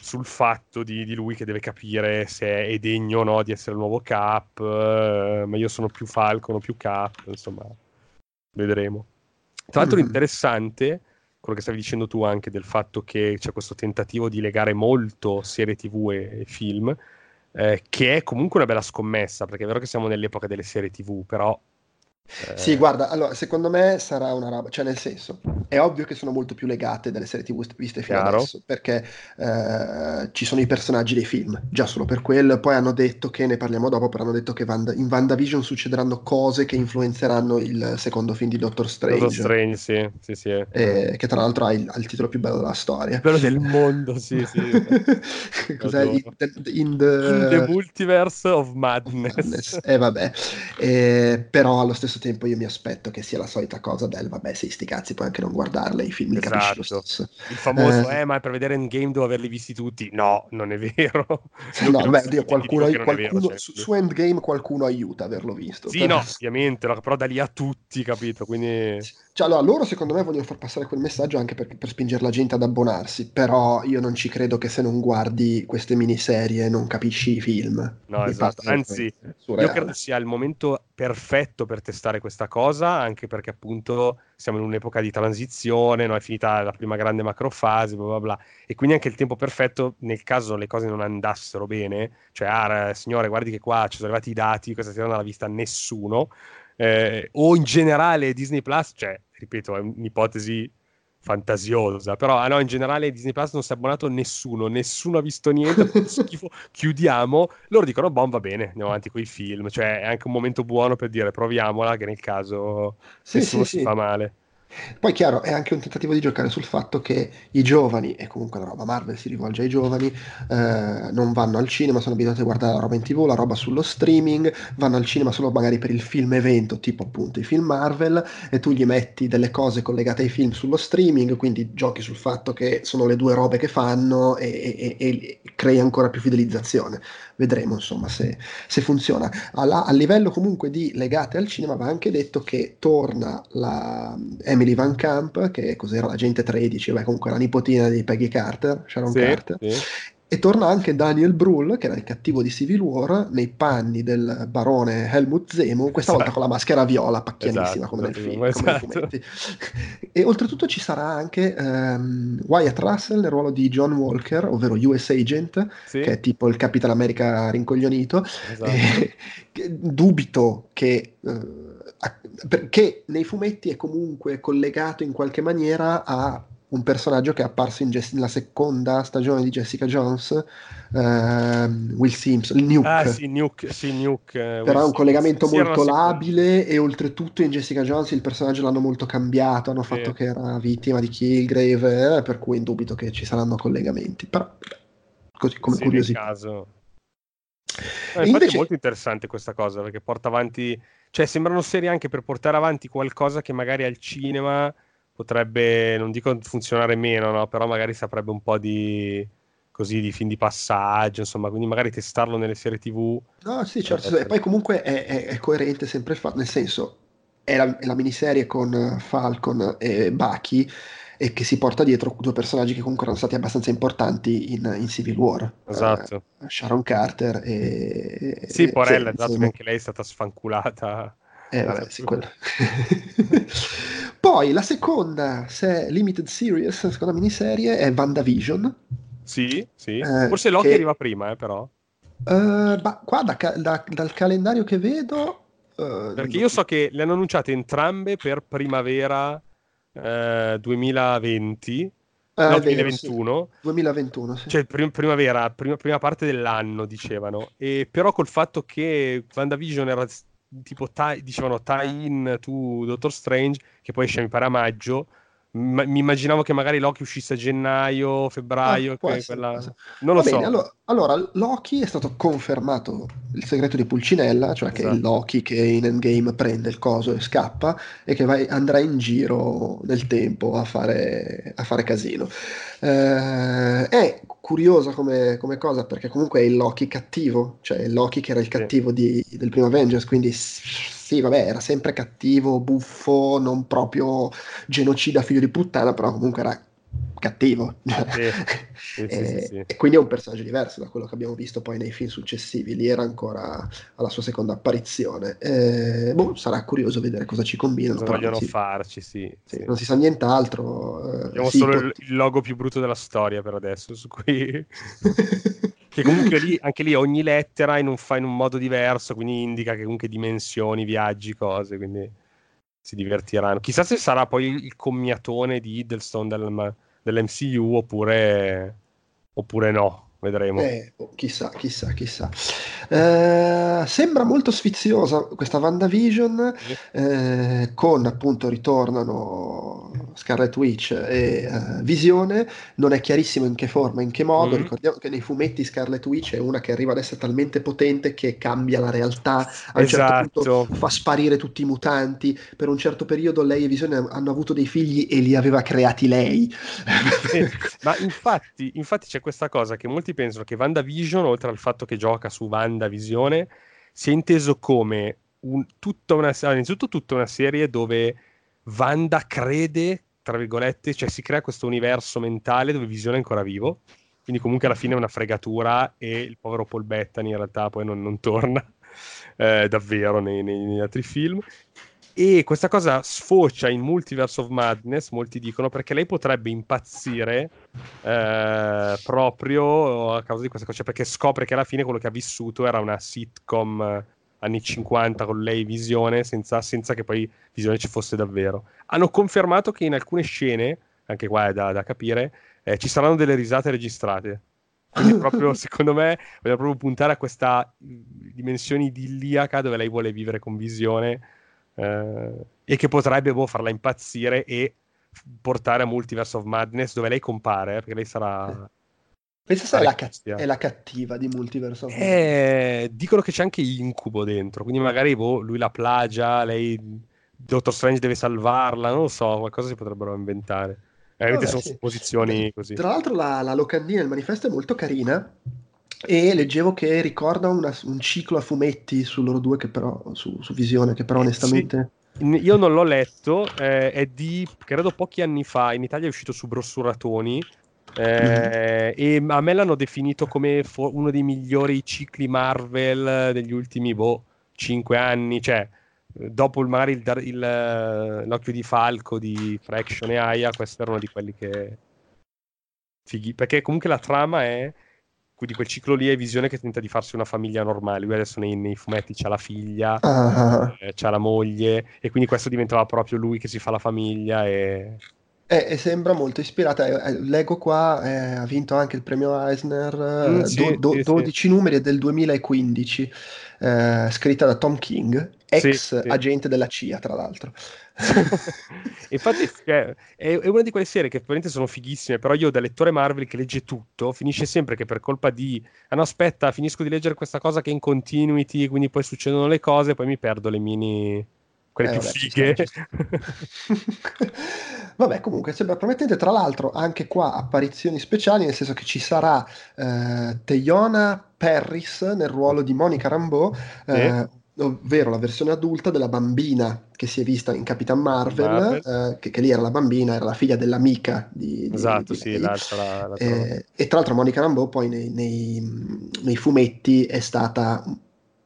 sul fatto di, di lui che deve capire se è degno o no di essere il nuovo Cap, eh, ma io sono più Falcon o più Cap, insomma vedremo. Tra l'altro interessante quello che stavi dicendo tu anche del fatto che c'è questo tentativo di legare molto serie tv e, e film, eh, che è comunque una bella scommessa, perché è vero che siamo nell'epoca delle serie tv, però Eh... Sì, guarda, allora secondo me sarà una roba, cioè nel senso, è ovvio che sono molto più legate dalle serie tv viste fino Chiaro. adesso, perché eh, ci sono i personaggi dei film, già solo per quello, poi hanno detto che, ne parliamo dopo, però hanno detto che Wanda, in WandaVision succederanno cose che influenzeranno il secondo film di Doctor Strange. Doctor Strange, sì, sì, sì. Eh. Eh, che tra l'altro ha il, ha il titolo più bello della storia. Quello del mondo, sì, sì. Cos'è? In the, in, the... in the Multiverse of Madness. Madness. Eh vabbè, eh, però allo stesso tempo io mi aspetto che sia la solita cosa del vabbè, sei sti cazzi, puoi anche non guardarle i film, li esatto. capisci lo stesso, il famoso eh, eh ma per vedere Endgame devo averli visti tutti, no, non è vero. No, beh, oddio, qualcuno, qualcuno, qualcuno vero, su, su Endgame qualcuno aiuta averlo visto, sì, però... no, ovviamente, no, però da lì a tutti, capito, quindi cioè, allora, loro secondo me vogliono far passare quel messaggio anche per, per spingere la gente ad abbonarsi, però io non ci credo che se non guardi queste miniserie non capisci i film, no, esatto. Anzi, io credo sia il momento perfetto per testare questa cosa, anche perché appunto siamo in un'epoca di transizione, no? È finita la prima grande macrofase, bla bla bla, e quindi anche il tempo perfetto nel caso le cose non andassero bene, cioè ah signore guardi che qua ci sono arrivati i dati, questa sera non l'ha vista nessuno, eh, o in generale Disney Plus, cioè ripeto è un'ipotesi fantasiosa, però ah no, in generale Disney Plus non si è abbonato nessuno, nessuno ha visto niente, schifo, chiudiamo, loro dicono boh, va bene, andiamo avanti con i film, cioè è anche un momento buono per dire proviamola, che nel caso sì, nessuno sì, si sì. fa male. Poi chiaro, è anche un tentativo di giocare sul fatto che i giovani, e comunque la roba Marvel si rivolge ai giovani, eh, non vanno al cinema, sono abituati a guardare la roba in tv, la roba sullo streaming, vanno al cinema solo magari per il film evento, tipo appunto i film Marvel, e tu gli metti delle cose collegate ai film sullo streaming, quindi giochi sul fatto che sono le due robe che fanno e, e, e, e crei ancora più fidelizzazione. Vedremo insomma se, se funziona. Alla, a livello comunque di legate al cinema va anche detto che torna la Emily Van Camp, che cos'era l'agente tredici, beh, comunque la nipotina di Peggy Carter, Sharon sì, Carter, sì. E torna anche Daniel Brühl, che era il cattivo di Civil War, nei panni del barone Helmut Zemo, questa esatto. volta con la maschera viola, pacchianissima, esatto, come nel film, esatto. come nei fumetti. E oltretutto ci sarà anche um, Wyatt Russell nel ruolo di John Walker, ovvero U S Agent, sì. che è tipo il Capitan America rincoglionito. Esatto. E, dubito che... Uh, perché nei fumetti è comunque collegato in qualche maniera a un personaggio che è apparso in Jess- nella seconda stagione di Jessica Jones, uh, Will Simpson, il Nuke. Ah sì, Nuke, sì, Nuke. Però Will è un Simpson. Collegamento sì, molto labile e oltretutto in Jessica Jones il personaggio l'hanno molto cambiato, hanno fatto sì. che era vittima di Kilgrave, eh, per cui indubito che ci saranno collegamenti, però così come sì, curiosità. Caso. No, infatti invece... è molto interessante questa cosa, perché porta avanti, cioè sembrano serie anche per portare avanti qualcosa che magari al cinema potrebbe, non dico funzionare meno, no? Però magari saprebbe un po' di così di film di passaggio, insomma, quindi magari testarlo nelle serie tv. No, sì, certo, e poi comunque è, è, è coerente sempre il fatto, nel senso è la, è la miniserie con Falcon e Bucky, e che si porta dietro due personaggi che comunque erano stati abbastanza importanti in, in Civil War, esatto. eh, Sharon Carter e sì, Porella, esatto, che anche lei è stata sfanculata, eh vabbè, sì, quella. Poi la seconda se limited series, la seconda miniserie è WandaVision, sì, sì. Eh, forse Loki che... arriva prima, eh, però eh, bah, qua da, da, dal calendario che vedo eh, perché io so che le hanno annunciate entrambe per primavera Uh, duemilaventi ah, no, vero, duemilaventuno sì. duemilaventuno sì. Cioè prim- primavera prima, prima parte dell'anno dicevano, e però col fatto che WandaVision era tipo tie, dicevano tie in to Doctor Strange, che poi esce mi pare a maggio, ma- mi immaginavo che magari Loki uscisse a gennaio, febbraio, ah, può essere, quella... può essere. Non lo Va so bene, allora, allora Loki è stato confermato il segreto di Pulcinella, cioè esatto. che è Loki che in Endgame prende il coso e scappa e che vai, andrà in giro nel tempo a fare, a fare casino. Eh, è curiosa come, come cosa, perché comunque è il Loki cattivo, cioè il Loki che era il cattivo sì. di, del primo Avengers, quindi sì, vabbè, era sempre cattivo, buffo, non proprio genocida, figlio di puttana, però comunque era cattivo. Sì, sì, e, sì, sì. e quindi è un personaggio diverso da quello che abbiamo visto poi nei film successivi, lì era ancora alla sua seconda apparizione. Eh, boh, sarà curioso vedere cosa ci combinano. Cosa vogliono si, farci, sì, sì, sì. Non si sa nient'altro. Abbiamo sì, solo pot- il logo più brutto della storia per adesso, su cui... Che comunque lì, anche lì ogni lettera in un, fa in un modo diverso, quindi indica che comunque dimensioni, viaggi, cose, quindi si divertiranno. Chissà se sarà poi il commiatone di Hiddleston del, dell'M C U oppure, oppure no, vedremo. Eh, chissà, chissà, chissà. Eh, sembra molto sfiziosa questa WandaVision, eh, con appunto ritornano Scarlet Witch e eh, Visione. Non è chiarissimo in che forma, in che modo. Mm. Ricordiamo che nei fumetti Scarlet Witch è una che arriva ad essere talmente potente che cambia la realtà, a un esatto. certo punto fa sparire tutti i mutanti. Per un certo periodo lei e Visione hanno avuto dei figli e li aveva creati lei. Eh, ma infatti, infatti c'è questa cosa che molti pensano che WandaVision, oltre al fatto che gioca su WandaVisione, si è inteso come un, tutta una, innanzitutto tutta una serie dove Wanda crede, tra virgolette, cioè si crea questo universo mentale dove Visione è ancora vivo, quindi comunque alla fine è una fregatura e il povero Paul Bettany in realtà poi non, non torna eh, davvero nei, nei, negli altri film, e questa cosa sfocia in Multiverse of Madness, molti dicono, perché lei potrebbe impazzire eh, proprio a causa di questa cosa, cioè perché scopre che alla fine quello che ha vissuto era una sitcom anni cinquanta con lei Visione, senza, senza che poi Visione ci fosse davvero. Hanno confermato che in alcune scene, anche qua è da, da capire, eh, ci saranno delle risate registrate. Quindi proprio secondo me voglio proprio puntare a questa dimensione idilliaca dove lei vuole vivere con Visione, Uh, e che potrebbe boh, farla impazzire e portare a Multiverse of Madness, dove lei compare, perché lei sarà questa è la, ca- è la cattiva di Multiverse of Madness. Eh, dicono che c'è anche Incubo dentro, quindi magari boh, lui la plagia, lei Doctor Strange deve salvarla, non lo so, qualcosa si potrebbero inventare. Veramente eh, sono sì. supposizioni così. Tra l'altro la, la locandina del manifesto è molto carina, e leggevo che ricorda una, un ciclo a fumetti su loro due, che però su, su Visione, che però onestamente sì. io non l'ho letto, eh, è di credo pochi anni fa, in Italia è uscito su Brossuratoni, Eh, e a me l'hanno definito come for- uno dei migliori cicli Marvel degli ultimi boh, cinque anni, cioè dopo il mare il, il, l'occhio di falco di Fraction e Aya, questo era uno di quelli che fighi, perché comunque la trama è di quel ciclo lì, è Visione che tenta di farsi una famiglia normale, lui adesso nei, nei fumetti c'ha la figlia, ah. eh, c'ha la moglie, e quindi questo diventava proprio lui che si fa la famiglia e... Eh, e sembra molto ispirata, eh, eh, leggo qua, eh, ha vinto anche il premio Eisner, eh, mm, sì, do, do, sì, dodici sì. numeri del duemilaquindici, eh, scritta da Tom King, ex sì, agente sì. della C I A tra l'altro. Infatti cioè, è, è una di quelle serie che probabilmente sono fighissime, però io da lettore Marvel che legge tutto, finisce sempre che per colpa di, ah no aspetta, finisco di leggere questa cosa che è in continuity, quindi poi succedono le cose, poi mi perdo le mini... quelle eh, più vabbè, fighe. Ci sta, ci sta. Vabbè, comunque sembra promettente, tra l'altro anche qua apparizioni speciali, nel senso che ci sarà eh, Teyona Parris nel ruolo di Monica Rambeau, sì. eh, ovvero la versione adulta della bambina che si è vista in Capitan Marvel, Marvel. Eh, che, che lì era la bambina, era la figlia dell'amica di, di, esatto, di sì, l'altra, l'altra. Eh, e tra l'altro Monica Rambeau poi nei, nei, nei fumetti è stata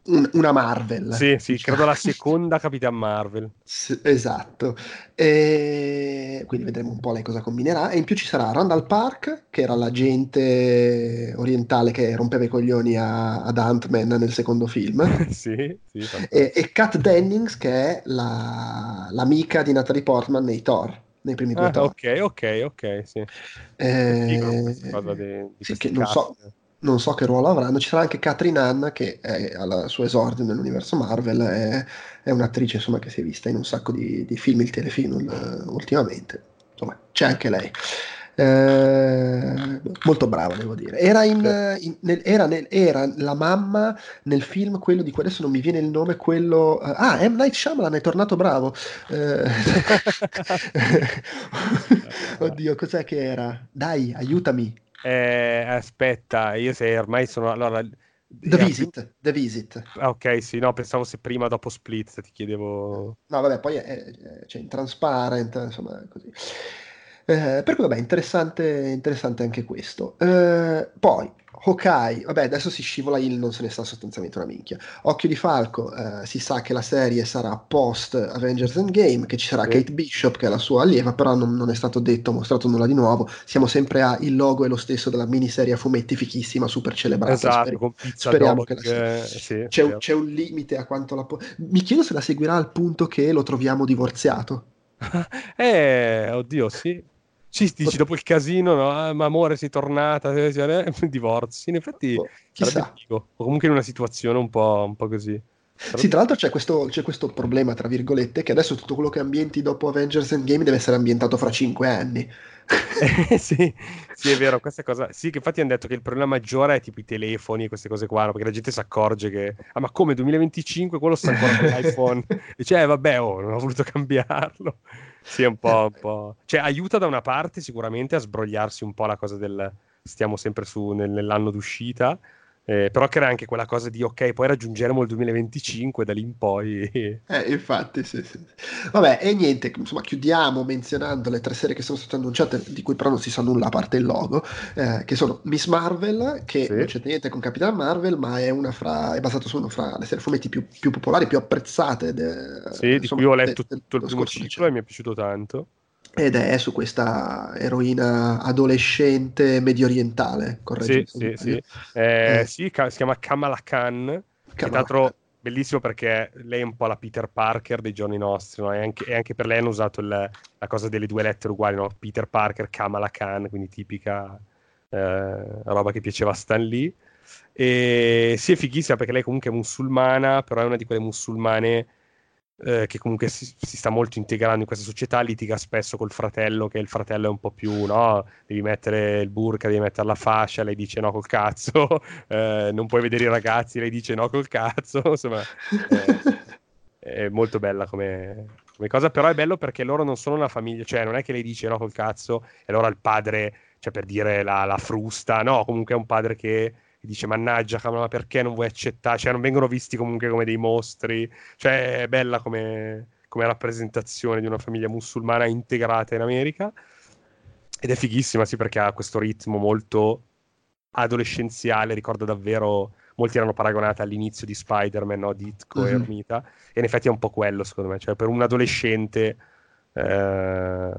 una Marvel, sì, sì, credo la seconda Capitan Marvel, S- esatto, e quindi vedremo un po' lei cosa combinerà. E in più ci sarà Randall Park, che era l'agente orientale che rompeva i coglioni a- ad Ant-Man nel secondo film, sì, sì, e-, e Kat Dennings, che è la- l'amica di Natalie Portman nei Thor, nei primi due ah, Thor. Ok, ok, ok, sì, eh, di, di sì che case. non so non so che ruolo avranno. Ci sarà anche Kathryn Ann, che è al suo esordio nell'universo Marvel, è, è un'attrice insomma che si è vista in un sacco di, di film, il telefilm il, ultimamente, insomma c'è anche lei, eh, molto brava devo dire. Era, in, in, nel, era, nel, era la mamma nel film, quello di cui adesso non mi viene il nome, quello uh, ah M. Night Shyamalan è tornato bravo, eh, oddio cos'è che era, dai aiutami. Eh, aspetta, io se ormai sono allora The eh, Visit, The Visit. Ok, sì, no, pensavo se prima o dopo Split, ti chiedevo. No, vabbè, poi c'è cioè, in Transparent, insomma, così. Eh, per cui vabbè, interessante, interessante anche questo. Eh, poi Hawkeye, vabbè, adesso si scivola il non se ne sa sostanzialmente una minchia. Occhio di Falco, eh, si sa che la serie sarà post Avengers Endgame, che ci sarà sì. Kate Bishop, che è la sua allieva, però non, non è stato detto, mostrato nulla di nuovo. Siamo sempre a il logo è lo stesso della miniserie a fumetti fichissima, super celebrata. Esatto, Sper- con pizza speriamo dog, che la eh, sì, c'è, un, c'è un limite a quanto la po- mi chiedo se la seguirà al punto che lo troviamo divorziato. eh, oddio, sì. Ci dici dopo il casino, no? Ah, ma amore, sei tornata, eh, divorzi. In effetti, oh, chissà. O comunque in una situazione un po', un po' così. Sarebbe... Sì, tra l'altro c'è questo, c'è questo problema, tra virgolette, che adesso tutto quello che ambienti dopo Avengers Endgame deve essere ambientato fra cinque anni. eh, sì, sì, è vero, questa cosa. Sì, che infatti hanno detto che il problema maggiore è tipo i telefoni e queste cose qua, no? Perché la gente si accorge che, ah ma come duemilaventicinque quello sta ancora con l'iPhone? E cioè, vabbè, oh, non ho voluto cambiarlo. Sì, un po', un po'. Cioè, aiuta da una parte sicuramente a sbrogliarsi un po' la cosa del stiamo sempre su nel, nell'anno d'uscita, eh, però crea anche quella cosa di ok, poi raggiungeremo il duemilaventicinque da lì in poi. Eh, infatti, sì, sì. Vabbè, e niente, insomma, chiudiamo menzionando le tre serie che sono state annunciate, di cui però non si sa nulla a parte il logo, eh, che sono Miss Marvel, che sì. non c'è niente con Capitan Marvel, ma è una fra, è basata su una fra le serie fumetti più, più popolari, più apprezzate. De, sì, insomma, di cui ho letto de, tutto il primo ciclo e mi è piaciuto tanto. Ed è su questa eroina adolescente mediorientale, corretto? Sì, sì, sì. Eh, eh. sì ca- si chiama Kamala Khan, che tra l'altro bellissimo perché lei è un po' la Peter Parker dei giorni nostri, no? E, anche, e anche per lei hanno usato il, la cosa delle due lettere uguali, no? Peter Parker, Kamala Khan, quindi tipica eh, roba che piaceva a Stan Lee. E sì, è fighissima perché lei comunque è musulmana, però è una di quelle musulmane Eh, che comunque si, si sta molto integrando in questa società, litiga spesso col fratello, che il fratello è un po' più, no, devi mettere il burka, devi mettere la fascia, lei dice no col cazzo, eh, non puoi vedere i ragazzi, lei dice no col cazzo, insomma eh, è molto bella come, come cosa, però è bello perché loro non sono una famiglia, cioè non è che lei dice no col cazzo e allora il padre, cioè per dire la, la frusta, no, comunque è un padre che dice mannaggia ma perché non vuoi accettare, cioè non vengono visti comunque come dei mostri, cioè è bella come, come rappresentazione di una famiglia musulmana integrata in America. ed è fighissima, sì, perché ha questo ritmo molto adolescenziale, ricordo davvero, molti l'hanno paragonata all'inizio di Spider-Man, no? Di Ditko uh-huh. e Ermita, e in effetti è un po' quello secondo me, cioè per un adolescente eh,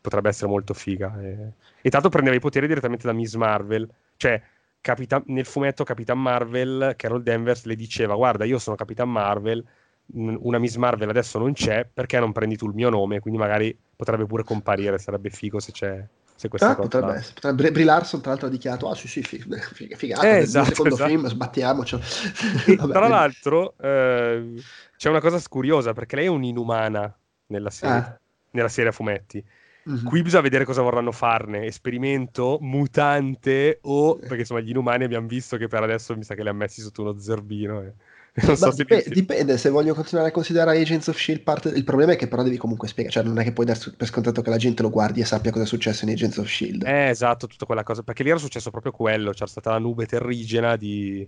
potrebbe essere molto figa, e, e tanto prendeva i poteri direttamente da Miss Marvel, cioè Capitan... nel fumetto Capitan Marvel Carol Danvers le diceva: guarda, io sono Capitan Marvel, una Miss Marvel adesso non c'è, perché non prendi tu il mio nome? Quindi magari potrebbe pure comparire, sarebbe figo se c'è, se questa ah, cosa potrebbe, potrebbe. Brie Larson tra l'altro ha dichiarato: ah sì sì, figa, figata, eh, esatto, secondo esatto. film sbattiamoci. Vabbè, tra l'altro eh, c'è una cosa curiosa, perché lei è un'inumana nella serie, ah. nella serie a fumetti. Mm-hmm. Qui bisogna vedere cosa vorranno farne, esperimento, mutante o... perché insomma gli inumani abbiamo visto che per adesso mi sa che li ha messi sotto uno zerbino e... non so se dipende, dipende se voglio continuare a considerare Agents of S H I E L D parte. Il problema è che però devi comunque spiegare, cioè non è che puoi dare per scontato che la gente lo guardi e sappia cosa è successo in Agents of S H I E L D. Eh, esatto, tutta quella cosa, perché lì era successo proprio quello, c'era stata la nube terrigena di,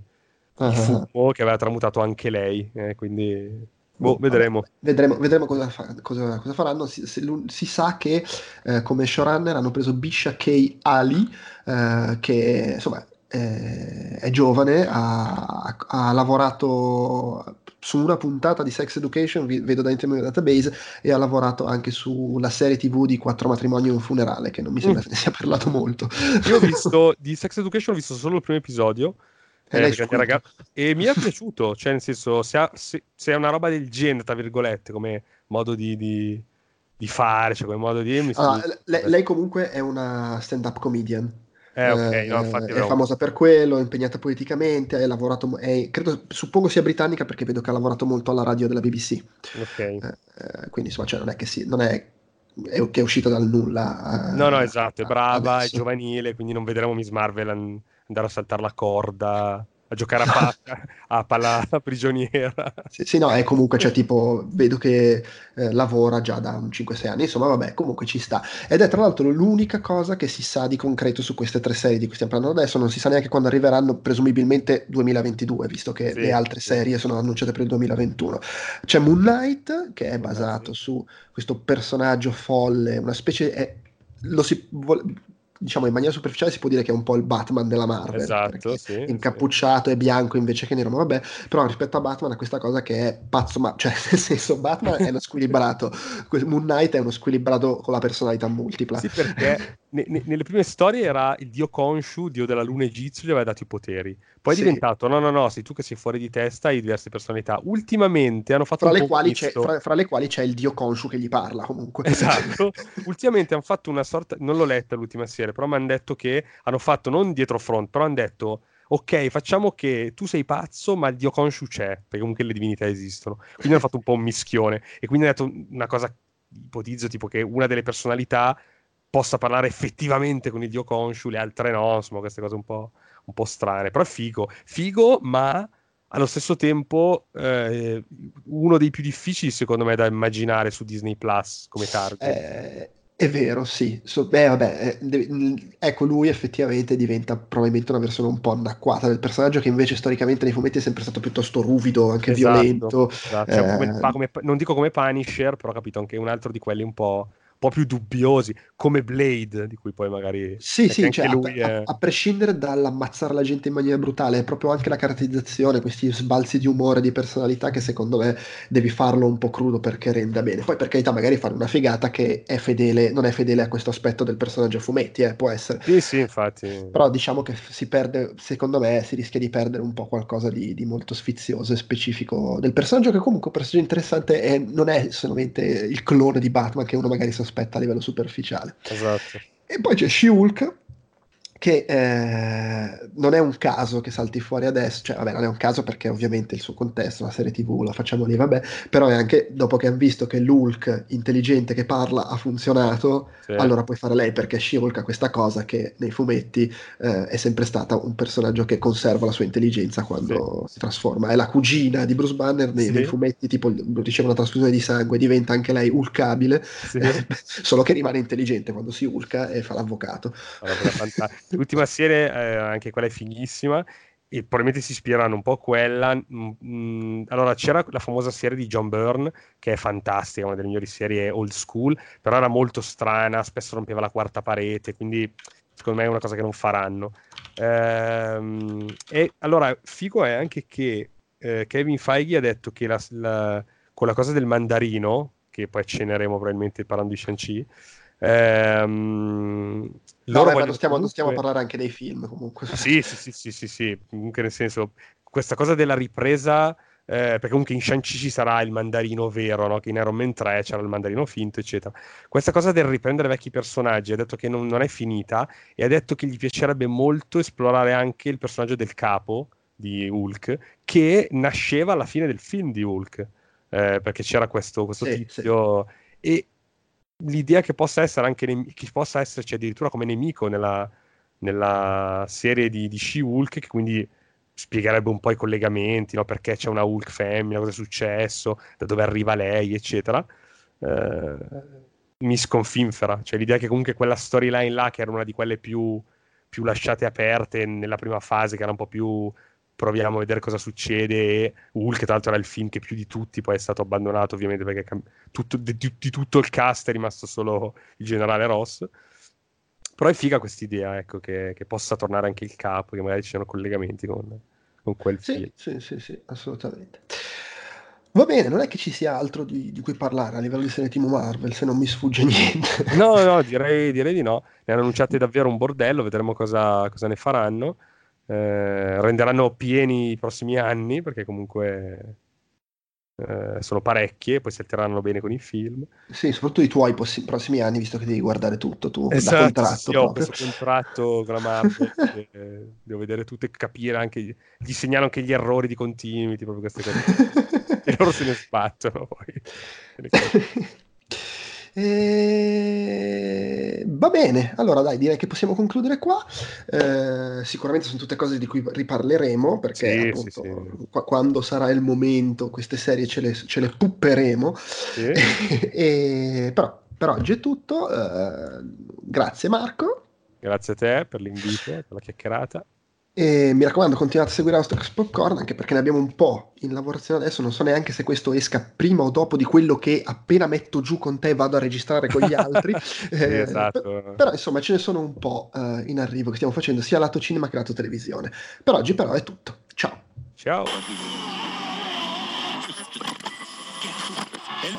uh-huh. di fumo che aveva tramutato anche lei, eh, quindi... Boh, vedremo. Vedremo, vedremo cosa, fa, cosa, cosa faranno. Si, se, si sa che eh, come showrunner hanno preso Bisha K. Ali, eh, che insomma eh, è giovane, ha, ha lavorato su una puntata di Sex Education, vi, vedo da Intermedio Database, e ha lavorato anche sulla serie tivù di Quattro matrimoni e un funerale, che non mi sembra mm. ne sia parlato molto. Io ho visto di Sex Education, ho visto solo il primo episodio. Eh, raga... e mi è piaciuto, cioè nel senso, se, ha, se, se è una roba del genere tra virgolette come modo di, di, di fare, cioè come modo di... Mi allora, sono... lei, lei comunque è una stand up comedian, eh, okay, no, infatti, eh, è però... famosa per quello, è impegnata politicamente, ha lavorato, è, credo, suppongo sia britannica perché vedo che ha lavorato molto alla radio della B B C, okay. eh, quindi insomma, cioè, non è che si, non è che è, è uscita dal nulla, no no esatto, è brava adesso. È giovanile, quindi non vedremo Miss Marvel an... andare a saltare la corda, a giocare a palla, a palla prigioniera. Sì, sì, no, è comunque, cioè, tipo, vedo che eh, lavora già da un cinque sei anni, insomma, vabbè, comunque ci sta. Ed è tra l'altro l'unica cosa che si sa di concreto su queste tre serie di cui stiamo parlando adesso, non si sa neanche quando arriveranno, presumibilmente duemilaventidue, visto che sì, le altre sì. serie sono annunciate per il duemilaventuno. C'è Moon Knight, che è basato sì. su questo personaggio folle, una specie... È, lo si... Vo- diciamo in maniera superficiale si può dire che è un po' il Batman della Marvel, esatto, sì, incappucciato sì. e bianco invece che nero, ma vabbè, però rispetto a Batman ha questa cosa che è pazzo, ma cioè nel senso Batman è uno squilibrato, Moon Knight è uno squilibrato con la personalità multipla, sì, perché ne, ne, nelle prime storie era il dio Khonshu, dio della luna egizio, gli aveva dato i poteri, poi è sì. diventato no no no sei tu che sei fuori di testa, hai diverse personalità, ultimamente hanno fatto fra un le quali c'è, fra, fra le quali c'è il dio Khonshu che gli parla comunque, esatto. Ultimamente hanno fatto una sorta, non l'ho letta l'ultima serie, però mi hanno detto che hanno fatto non dietro front, però hanno detto ok, facciamo che tu sei pazzo ma il dio Khonshu c'è, perché comunque le divinità esistono, quindi hanno fatto un po' un mischione, e quindi hanno detto una cosa, ipotizzo tipo che una delle personalità possa parlare effettivamente con il dio Khonshu, le altre no, insomma queste cose un po', un po' strane, però è figo, figo ma allo stesso tempo eh, uno dei più difficili secondo me da immaginare su Disney Plus come target. eh... È vero, sì. So, beh, vabbè, eh, ecco, lui effettivamente diventa probabilmente una versione un po' anacquata del personaggio, che invece storicamente nei fumetti è sempre stato piuttosto ruvido, anche esatto, violento. Esatto. Eh, cioè, come, come, non dico come Punisher, però ho capito anche un altro di quelli un po'... un po' più dubbiosi, come Blade, di cui poi magari... Sì, sì, cioè, lui a, è... a prescindere dall'ammazzare la gente in maniera brutale, è proprio anche la caratterizzazione, questi sbalzi di umore, di personalità, che secondo me devi farlo un po' crudo perché renda bene. Poi per carità magari fare una figata che è fedele, non è fedele a questo aspetto del personaggio fumetti, eh, può essere. Sì, sì, infatti. Però diciamo che si perde, secondo me, si rischia di perdere un po' qualcosa di, di molto sfizioso e specifico del personaggio, che comunque è un personaggio interessante e non è solamente il clone di Batman che uno magari sa aspetta a livello superficiale. Esatto. E poi c'è She-Hulk, che eh, non è un caso che salti fuori adesso, cioè vabbè non è un caso perché ovviamente il suo contesto, la serie tivù, la facciamo lì, vabbè, però è anche dopo che hanno visto che l'Hulk intelligente che parla ha funzionato, sì. allora puoi fare lei, perché She-Hulk ha questa cosa che nei fumetti eh, è sempre stata un personaggio che conserva la sua intelligenza quando sì. si trasforma, è la cugina di Bruce Banner nei, sì. nei fumetti, tipo riceve una trasfusione di sangue, diventa anche lei hulkabile, sì. eh, solo che rimane intelligente quando si hulka e fa l'avvocato. Allora, l'ultima serie, eh, anche quella è fighissima, e probabilmente si ispireranno un po' a quella. Mm, allora c'era la famosa serie di John Byrne che è fantastica, una delle migliori serie old school, però era molto strana, spesso rompeva la quarta parete, quindi secondo me è una cosa che non faranno. Ehm, e allora figo è anche che eh, Kevin Feige ha detto che la, la, con la cosa del mandarino, che poi acceneremo probabilmente parlando di Shang-Chi, ehm, no, beh, ma stiamo, comunque... stiamo a parlare anche dei film comunque. Sì, sì, sì, sì, sì, sì. Comunque nel senso, questa cosa della ripresa, eh, perché comunque in Shang-Chi ci sarà il mandarino vero, no? Che in Iron Man tre c'era il mandarino finto, eccetera. Questa cosa del riprendere vecchi personaggi, ha detto che non, non è finita, e ha detto che gli piacerebbe molto esplorare anche il personaggio del capo di Hulk, che nasceva alla fine del film di Hulk, eh, perché c'era questo, questo sì, tizio... Sì. E l'idea che possa essere anche ne- che possa esserci addirittura come nemico nella, nella serie di, di She-Hulk, che quindi spiegherebbe un po' i collegamenti, no? Perché c'è una Hulk femmina, cosa è successo, da dove arriva lei, eccetera. Eh, mi sconfinfera, cioè l'idea che comunque quella storyline là, che era una di quelle più, più lasciate aperte nella prima fase, che era un po' più proviamo a vedere cosa succede, e Hulk tra l'altro era il film che più di tutti poi è stato abbandonato, ovviamente, perché cam- tutto, di, di tutto il cast è rimasto solo il generale Ross. Però è figa quest'idea, ecco, che, che possa tornare anche il capo, che magari ci siano collegamenti con, con quel sì, film. Sì, sì, sì, assolutamente. Va bene, non è che ci sia altro di, di cui parlare a livello di serie T V Marvel, se non mi sfugge niente. No, no, direi, direi di no. Ne hanno annunciate davvero un bordello, vedremo cosa, cosa ne faranno. Eh, renderanno pieni i prossimi anni, perché comunque eh, sono parecchie, poi si alterneranno bene con i film. Sì, soprattutto i tuoi poss- prossimi anni, visto che devi guardare tutto tu. Esatto, da contratto, sì, sì, ho questo contratto con la Marvel che, eh, devo vedere tutto e capire anche, gli segnalo anche gli errori di continuity, proprio queste cose e loro se ne sbattono poi. E... va bene, allora dai, direi che possiamo concludere qua. Eh, sicuramente sono tutte cose di cui riparleremo, perché sì, appunto sì, sì. Qu- quando sarà il momento queste serie ce le, ce le pupperemo. Sì. e... però per oggi è tutto. Eh, grazie Marco. Grazie a te per l'invito, per la chiacchierata. E mi raccomando, continuate a seguire Outcast Popcorn, anche perché ne abbiamo un po' in lavorazione adesso, non so neanche se questo esca prima o dopo di quello che appena metto giù con te vado a registrare con gli altri. Sì, eh, esatto. per, però insomma ce ne sono un po' eh, in arrivo che stiamo facendo sia lato cinema che lato televisione. Per oggi però è tutto, ciao ciao.